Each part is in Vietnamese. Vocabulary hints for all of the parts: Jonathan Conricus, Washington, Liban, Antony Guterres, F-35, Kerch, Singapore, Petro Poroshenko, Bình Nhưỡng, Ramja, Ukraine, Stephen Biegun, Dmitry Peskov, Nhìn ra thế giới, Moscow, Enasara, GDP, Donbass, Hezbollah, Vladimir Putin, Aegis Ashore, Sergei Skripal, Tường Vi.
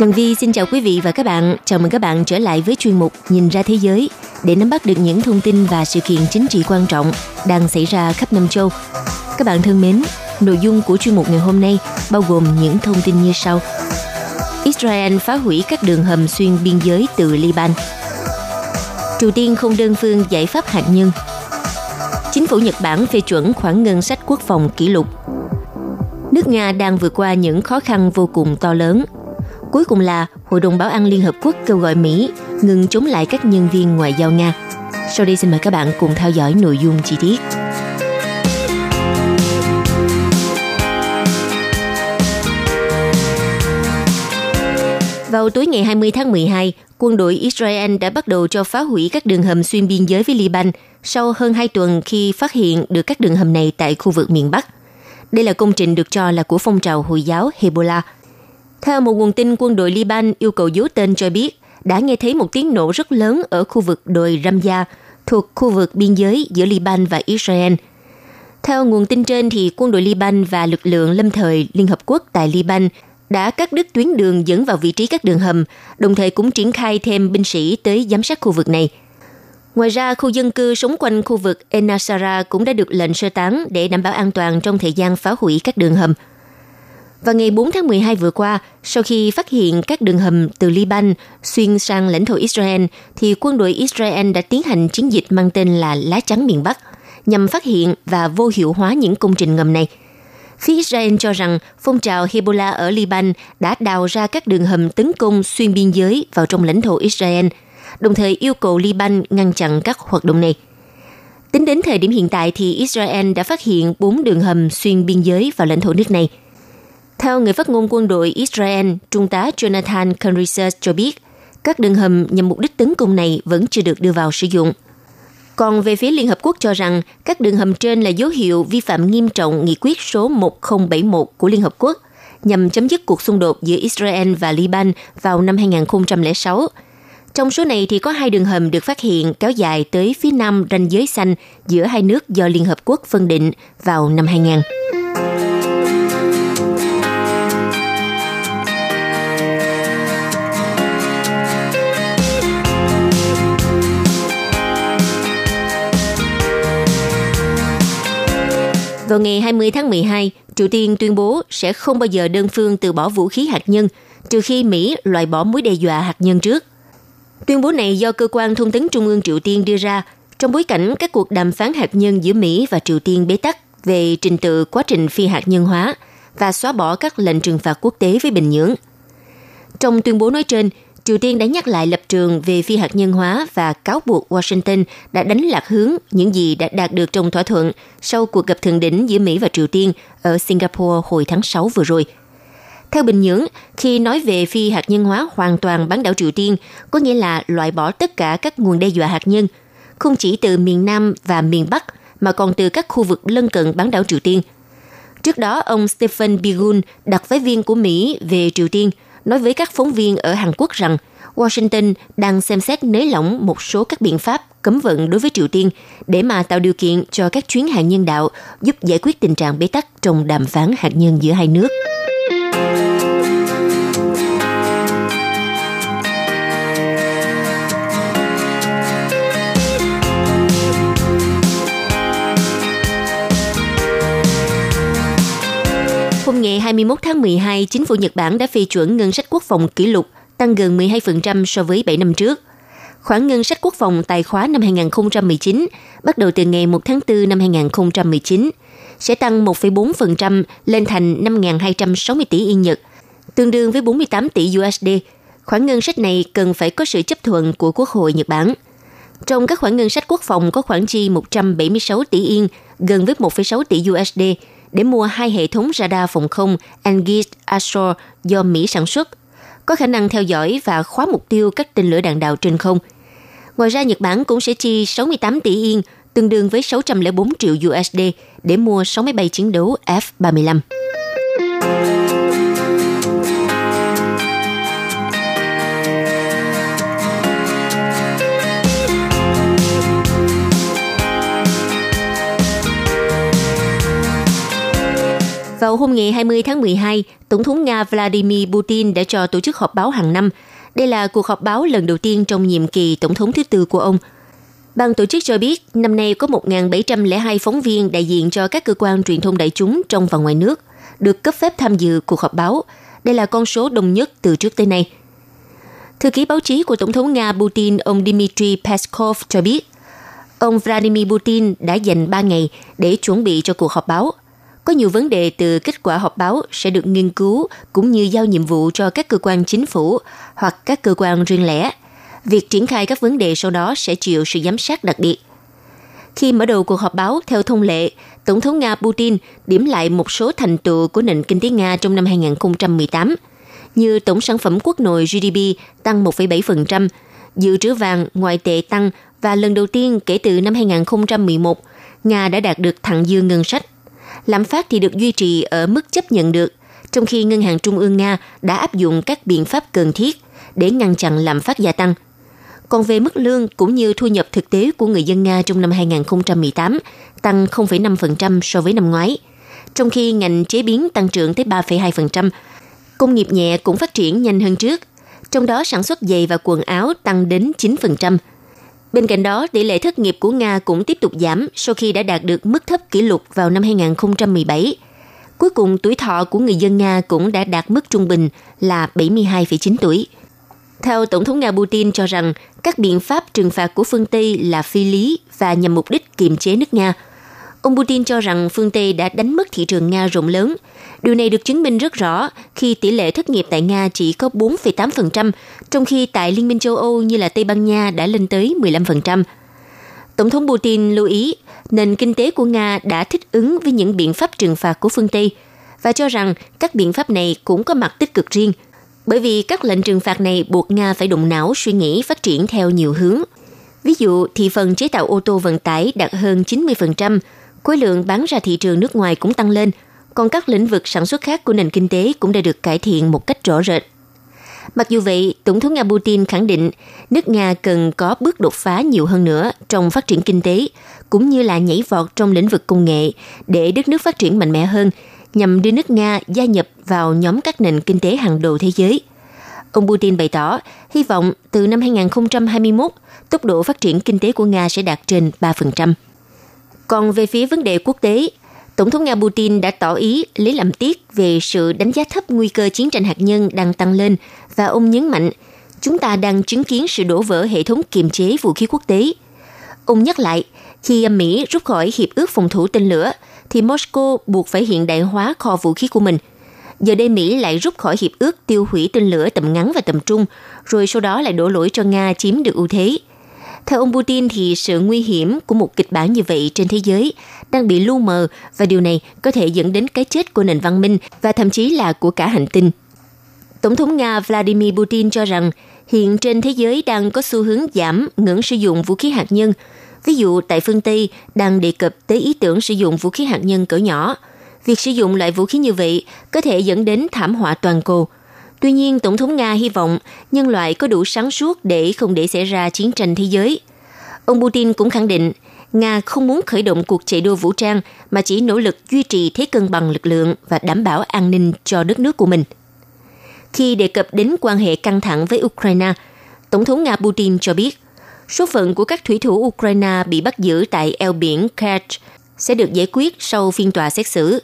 Tường Vi xin chào quý vị và các bạn. Chào mừng các bạn trở lại với chuyên mục Nhìn ra thế giới để nắm bắt được những thông tin và sự kiện chính trị quan trọng đang xảy ra khắp năm châu. Các bạn thân mến, nội dung của chuyên mục ngày hôm nay bao gồm những thông tin như sau. Israel phá hủy các đường hầm xuyên biên giới từ Liban. Triều Tiên không đơn phương giải pháp hạt nhân. Chính phủ Nhật Bản phê chuẩn khoản ngân sách quốc phòng kỷ lục. Nước Nga đang vượt qua những khó khăn vô cùng to lớn. Cuối cùng là Hội đồng Bảo an Liên Hợp Quốc kêu gọi Mỹ ngừng chống lại các nhân viên ngoại giao Nga. Sau đây xin mời các bạn cùng theo dõi nội dung chi tiết. Vào tối ngày 20 tháng 12, quân đội Israel đã bắt đầu cho phá hủy các đường hầm xuyên biên giới với Liban sau hơn 2 tuần khi phát hiện được các đường hầm này tại khu vực miền Bắc. Đây là công trình được cho là của phong trào Hồi giáo Hezbollah. Theo một nguồn tin, quân đội Liban yêu cầu giấu tên cho biết đã nghe thấy một tiếng nổ rất lớn ở khu vực đồi Ramja thuộc khu vực biên giới giữa Liban và Israel. Theo nguồn tin trên, thì quân đội Liban và lực lượng lâm thời Liên Hợp Quốc tại Liban đã cắt đứt tuyến đường dẫn vào vị trí các đường hầm, đồng thời cũng triển khai thêm binh sĩ tới giám sát khu vực này. Ngoài ra, khu dân cư sống quanh khu vực Enasara cũng đã được lệnh sơ tán để đảm bảo an toàn trong thời gian phá hủy các đường hầm. Và ngày 4 tháng 12 vừa qua, sau khi phát hiện các đường hầm từ Liban xuyên sang lãnh thổ Israel, thì quân đội Israel đã tiến hành chiến dịch mang tên là Lá chắn miền Bắc, nhằm phát hiện và vô hiệu hóa những công trình ngầm này. Phía Israel cho rằng phong trào Hezbollah ở Liban đã đào ra các đường hầm tấn công xuyên biên giới vào trong lãnh thổ Israel, đồng thời yêu cầu Liban ngăn chặn các hoạt động này. Tính đến thời điểm hiện tại thì Israel đã phát hiện 4 đường hầm xuyên biên giới vào lãnh thổ nước này. Theo người phát ngôn quân đội Israel, Trung tá Jonathan Conricus cho biết, các đường hầm nhằm mục đích tấn công này vẫn chưa được đưa vào sử dụng. Còn về phía Liên Hợp Quốc cho rằng, các đường hầm trên là dấu hiệu vi phạm nghiêm trọng nghị quyết số 1071 của Liên Hợp Quốc nhằm chấm dứt cuộc xung đột giữa Israel và Liban vào năm 2006. Trong số này thì có 2 đường hầm được phát hiện kéo dài tới phía nam ranh giới xanh giữa hai nước do Liên Hợp Quốc phân định vào năm 2000. Vào ngày 20 tháng 12, Triều Tiên tuyên bố sẽ không bao giờ đơn phương từ bỏ vũ khí hạt nhân, trừ khi Mỹ loại bỏ mối đe dọa hạt nhân trước. Tuyên bố này do Cơ quan Thông tấn Trung ương Triều Tiên đưa ra trong bối cảnh các cuộc đàm phán hạt nhân giữa Mỹ và Triều Tiên bế tắc về trình tự quá trình phi hạt nhân hóa và xóa bỏ các lệnh trừng phạt quốc tế với Bình Nhưỡng. Trong tuyên bố nói trên, Triều Tiên đã nhắc lại lập trường về phi hạt nhân hóa và cáo buộc Washington đã đánh lạc hướng những gì đã đạt được trong thỏa thuận sau cuộc gặp thượng đỉnh giữa Mỹ và Triều Tiên ở Singapore hồi tháng 6 vừa rồi. Theo Bình Nhưỡng, khi nói về phi hạt nhân hóa hoàn toàn bán đảo Triều Tiên, có nghĩa là loại bỏ tất cả các nguồn đe dọa hạt nhân, không chỉ từ miền Nam và miền Bắc mà còn từ các khu vực lân cận bán đảo Triều Tiên. Trước đó, ông Stephen Biegun, đặc phái viên của Mỹ về Triều Tiên, nói với các phóng viên ở Hàn Quốc rằng Washington đang xem xét nới lỏng một số các biện pháp cấm vận đối với Triều Tiên để mà tạo điều kiện cho các chuyến hàng nhân đạo giúp giải quyết tình trạng bế tắc trong đàm phán hạt nhân giữa hai nước. Hôm ngày 21 tháng 12, chính phủ Nhật Bản đã phê chuẩn ngân sách quốc phòng kỷ lục, tăng gần 12% so với 7 năm trước. Khoản ngân sách quốc phòng tài khóa năm 2019, bắt đầu từ ngày 1 tháng 4 năm 2019, sẽ tăng 1,4% lên thành 5.260 tỷ Yên Nhật, tương đương với 48 tỷ USD. Khoản ngân sách này cần phải có sự chấp thuận của Quốc hội Nhật Bản. Trong các khoản ngân sách quốc phòng có khoản chi 176 tỷ Yên, gần với 1,6 tỷ USD, để mua 2 hệ thống radar phòng không Aegis Ashore do Mỹ sản xuất, có khả năng theo dõi và khóa mục tiêu các tên lửa đạn đạo trên không. Ngoài ra, Nhật Bản cũng sẽ chi 68 tỷ yên, tương đương với 604 triệu USD, để mua 6 máy bay chiến đấu F-35. Vào hôm ngày 20 tháng 12, Tổng thống Nga Vladimir Putin đã cho tổ chức họp báo hàng năm. Đây là cuộc họp báo lần đầu tiên trong nhiệm kỳ Tổng thống thứ tư của ông. Ban tổ chức cho biết, năm nay có 1.702 phóng viên đại diện cho các cơ quan truyền thông đại chúng trong và ngoài nước được cấp phép tham dự cuộc họp báo. Đây là con số đông nhất từ trước tới nay. Thư ký báo chí của Tổng thống Nga Putin, ông Dmitry Peskov cho biết, ông Vladimir Putin đã dành 3 ngày để chuẩn bị cho cuộc họp báo. Có nhiều vấn đề từ kết quả họp báo sẽ được nghiên cứu cũng như giao nhiệm vụ cho các cơ quan chính phủ hoặc các cơ quan riêng lẻ. Việc triển khai các vấn đề sau đó sẽ chịu sự giám sát đặc biệt. Khi mở đầu cuộc họp báo, theo thông lệ, Tổng thống Nga Putin điểm lại một số thành tựu của nền kinh tế Nga trong năm 2018, như tổng sản phẩm quốc nội GDP tăng 1,7%, dự trữ vàng, ngoại tệ tăng và lần đầu tiên kể từ năm 2011, Nga đã đạt được thặng dư ngân sách. Lạm phát thì được duy trì ở mức chấp nhận được, trong khi Ngân hàng Trung ương Nga đã áp dụng các biện pháp cần thiết để ngăn chặn lạm phát gia tăng. Còn về mức lương cũng như thu nhập thực tế của người dân Nga trong năm 2018 tăng 0,5% so với năm ngoái, trong khi ngành chế biến tăng trưởng tới 3,2%. Công nghiệp nhẹ cũng phát triển nhanh hơn trước, trong đó sản xuất giày và quần áo tăng đến 9%. Bên cạnh đó, tỷ lệ thất nghiệp của Nga cũng tiếp tục giảm sau khi đã đạt được mức thấp kỷ lục vào năm 2017. Cuối cùng, tuổi thọ của người dân Nga cũng đã đạt mức trung bình là 72,9 tuổi. Theo Tổng thống Nga Putin cho rằng, các biện pháp trừng phạt của phương Tây là phi lý và nhằm mục đích kiềm chế nước Nga. Ông Putin cho rằng phương Tây đã đánh mất thị trường Nga rộng lớn. Điều này được chứng minh rất rõ khi tỷ lệ thất nghiệp tại Nga chỉ có 4,8%, trong khi tại Liên minh châu Âu như là Tây Ban Nha đã lên tới 15%. Tổng thống Putin lưu ý, nền kinh tế của Nga đã thích ứng với những biện pháp trừng phạt của phương Tây và cho rằng các biện pháp này cũng có mặt tích cực riêng, bởi vì các lệnh trừng phạt này buộc Nga phải động não suy nghĩ phát triển theo nhiều hướng. Ví dụ, thị phần chế tạo ô tô vận tải đạt hơn 90%, khối lượng bán ra thị trường nước ngoài cũng tăng lên, còn các lĩnh vực sản xuất khác của nền kinh tế cũng đã được cải thiện một cách rõ rệt. Mặc dù vậy, Tổng thống Nga Putin khẳng định nước Nga cần có bước đột phá nhiều hơn nữa trong phát triển kinh tế, cũng như là nhảy vọt trong lĩnh vực công nghệ để đất nước phát triển mạnh mẽ hơn, nhằm đưa nước Nga gia nhập vào nhóm các nền kinh tế hàng đầu thế giới. Ông Putin bày tỏ hy vọng từ năm 2021, tốc độ phát triển kinh tế của Nga sẽ đạt trên 3%. Còn về phía vấn đề quốc tế, Tổng thống Nga Putin đã tỏ ý lấy làm tiếc về sự đánh giá thấp nguy cơ chiến tranh hạt nhân đang tăng lên và ông nhấn mạnh chúng ta đang chứng kiến sự đổ vỡ hệ thống kiềm chế vũ khí quốc tế. Ông nhắc lại, khi Mỹ rút khỏi Hiệp ước phòng thủ tên lửa, thì Moscow buộc phải hiện đại hóa kho vũ khí của mình. Giờ đây Mỹ lại rút khỏi Hiệp ước tiêu hủy tên lửa tầm ngắn và tầm trung, rồi sau đó lại đổ lỗi cho Nga chiếm được ưu thế. Theo ông Putin thì sự nguy hiểm của một kịch bản như vậy trên thế giới đang bị lu mờ và điều này có thể dẫn đến cái chết của nền văn minh và thậm chí là của cả hành tinh. Tổng thống Nga Vladimir Putin cho rằng hiện trên thế giới đang có xu hướng giảm ngưỡng sử dụng vũ khí hạt nhân. Ví dụ tại phương Tây đang đề cập tới ý tưởng sử dụng vũ khí hạt nhân cỡ nhỏ. Việc sử dụng loại vũ khí như vậy có thể dẫn đến thảm họa toàn cầu. Tuy nhiên, Tổng thống Nga hy vọng nhân loại có đủ sáng suốt để không để xảy ra chiến tranh thế giới. Ông Putin cũng khẳng định, Nga không muốn khởi động cuộc chạy đua vũ trang mà chỉ nỗ lực duy trì thế cân bằng lực lượng và đảm bảo an ninh cho đất nước của mình. Khi đề cập đến quan hệ căng thẳng với Ukraine, Tổng thống Nga Putin cho biết, số phận của các thủy thủ Ukraine bị bắt giữ tại eo biển Kerch sẽ được giải quyết sau phiên tòa xét xử.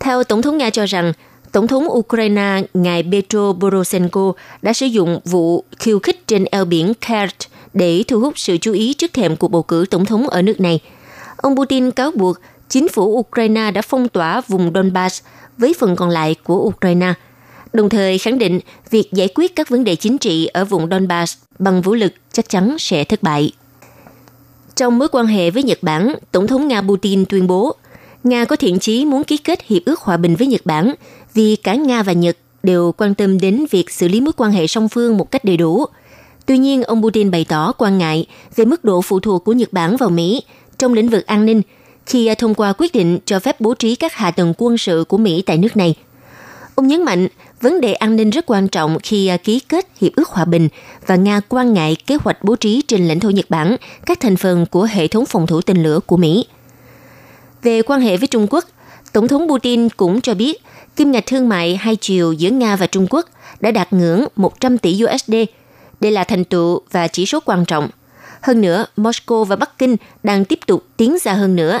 Theo Tổng thống Nga cho rằng, Tổng thống Ukraine ngài Petro Poroshenko đã sử dụng vụ khiêu khích trên eo biển Kerch để thu hút sự chú ý trước thềm cuộc bầu cử tổng thống ở nước này. Ông Putin cáo buộc chính phủ Ukraine đã phong tỏa vùng Donbass với phần còn lại của Ukraine, đồng thời khẳng định việc giải quyết các vấn đề chính trị ở vùng Donbass bằng vũ lực chắc chắn sẽ thất bại. Trong mối quan hệ với Nhật Bản, Tổng thống Nga Putin tuyên bố Nga có thiện chí muốn ký kết hiệp ước hòa bình với Nhật Bản vì cả Nga và Nhật đều quan tâm đến việc xử lý mối quan hệ song phương một cách đầy đủ. Tuy nhiên, ông Putin bày tỏ quan ngại về mức độ phụ thuộc của Nhật Bản vào Mỹ trong lĩnh vực an ninh khi thông qua quyết định cho phép bố trí các hạ tầng quân sự của Mỹ tại nước này. Ông nhấn mạnh, vấn đề an ninh rất quan trọng khi ký kết Hiệp ước Hòa bình và Nga quan ngại kế hoạch bố trí trên lãnh thổ Nhật Bản các thành phần của hệ thống phòng thủ tên lửa của Mỹ. Về quan hệ với Trung Quốc, Tổng thống Putin cũng cho biết kim ngạch thương mại hai chiều giữa Nga và Trung Quốc đã đạt ngưỡng 100 tỷ USD. Đây là thành tựu và chỉ số quan trọng. Hơn nữa, Moscow và Bắc Kinh đang tiếp tục tiến xa hơn nữa.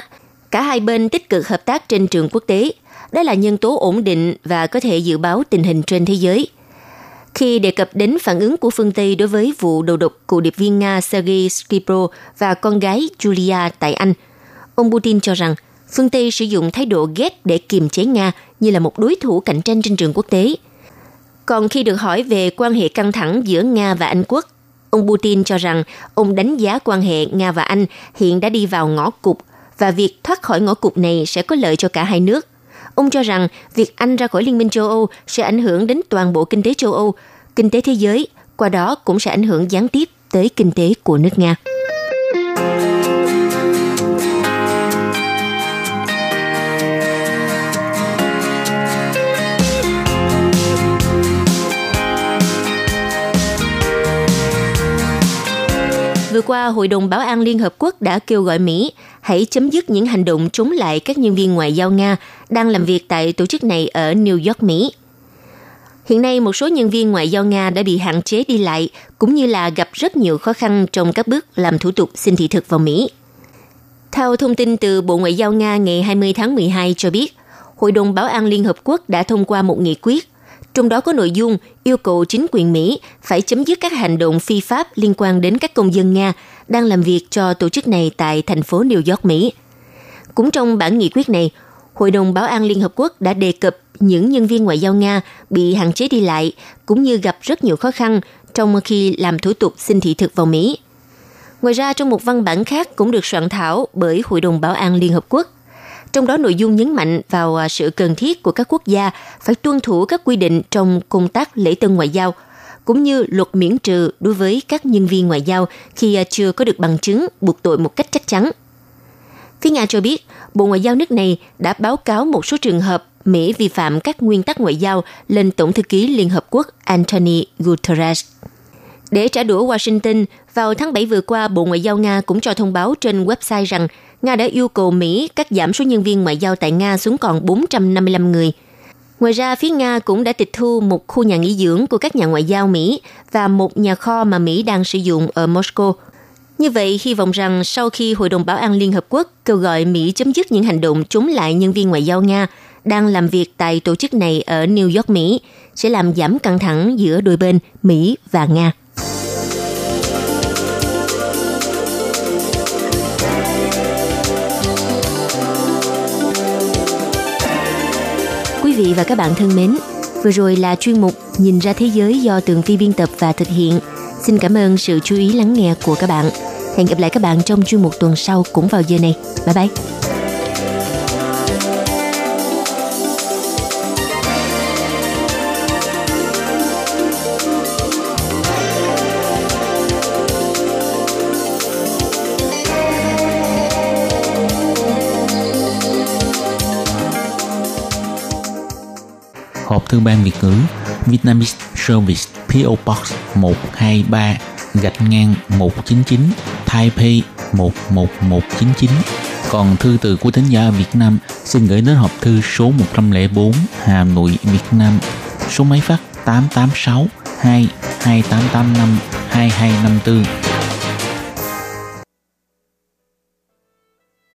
Cả hai bên tích cực hợp tác trên trường quốc tế. Đó là nhân tố ổn định và có thể dự báo tình hình trên thế giới. Khi đề cập đến phản ứng của phương Tây đối với vụ đầu độc cựu điệp viên Nga Sergei Skripal và con gái Julia tại Anh, ông Putin cho rằng phương Tây sử dụng thái độ ghét để kiềm chế Nga như là một đối thủ cạnh tranh trên trường quốc tế. Còn khi được hỏi về quan hệ căng thẳng giữa Nga và Anh quốc, ông Putin cho rằng ông đánh giá quan hệ Nga và Anh hiện đã đi vào ngõ cụt và việc thoát khỏi ngõ cụt này sẽ có lợi cho cả hai nước. Ông cho rằng việc Anh ra khỏi Liên minh châu Âu sẽ ảnh hưởng đến toàn bộ kinh tế châu Âu, kinh tế thế giới, qua đó cũng sẽ ảnh hưởng gián tiếp tới kinh tế của nước Nga. Vừa qua, Hội đồng Bảo an Liên Hợp Quốc đã kêu gọi Mỹ hãy chấm dứt những hành động chống lại các nhân viên ngoại giao Nga đang làm việc tại tổ chức này ở New York, Mỹ. Hiện nay, một số nhân viên ngoại giao Nga đã bị hạn chế đi lại, cũng như là gặp rất nhiều khó khăn trong các bước làm thủ tục xin thị thực vào Mỹ. Theo thông tin từ Bộ Ngoại giao Nga ngày 20 tháng 12 cho biết, Hội đồng Bảo an Liên Hợp Quốc đã thông qua một nghị quyết, trong đó có nội dung yêu cầu chính quyền Mỹ phải chấm dứt các hành động phi pháp liên quan đến các công dân Nga đang làm việc cho tổ chức này tại thành phố New York, Mỹ. Cũng trong bản nghị quyết này, Hội đồng Bảo an Liên Hợp Quốc đã đề cập những nhân viên ngoại giao Nga bị hạn chế đi lại cũng như gặp rất nhiều khó khăn trong khi làm thủ tục xin thị thực vào Mỹ. Ngoài ra, trong một văn bản khác cũng được soạn thảo bởi Hội đồng Bảo an Liên Hợp Quốc, trong đó nội dung nhấn mạnh vào sự cần thiết của các quốc gia phải tuân thủ các quy định trong công tác lễ tân ngoại giao, cũng như luật miễn trừ đối với các nhân viên ngoại giao khi chưa có được bằng chứng buộc tội một cách chắc chắn. Phía Nga cho biết, Bộ Ngoại giao nước này đã báo cáo một số trường hợp Mỹ vi phạm các nguyên tắc ngoại giao lên Tổng thư ký Liên Hợp Quốc Antony Guterres. Để trả đũa Washington, vào tháng 7 vừa qua, Bộ Ngoại giao Nga cũng cho thông báo trên website rằng Nga đã yêu cầu Mỹ cắt giảm số nhân viên ngoại giao tại Nga xuống còn 455 người. Ngoài ra, phía Nga cũng đã tịch thu một khu nhà nghỉ dưỡng của các nhà ngoại giao Mỹ và một nhà kho mà Mỹ đang sử dụng ở Moscow. Như vậy, hy vọng rằng sau khi Hội đồng Bảo an Liên Hợp Quốc kêu gọi Mỹ chấm dứt những hành động chống lại nhân viên ngoại giao Nga đang làm việc tại tổ chức này ở New York, Mỹ, sẽ làm giảm căng thẳng giữa đôi bên Mỹ và Nga. Quý vị và các bạn thân mến, vừa rồi là chuyên mục Nhìn ra thế giới do Tường Vi biên tập và thực hiện. Xin cảm ơn sự chú ý lắng nghe của các bạn. Hẹn gặp lại các bạn trong chuyên mục tuần sau cũng vào giờ này. Bye bye! Hộp thư ban Việt ngữ Vietnamese Service PO Box 123-199 Taipei 11199. Còn thư từ của thính giả Việt Nam xin gửi đến hộp thư số 104 Hà Nội, Việt Nam. Số máy phát 886 2 2885 2254.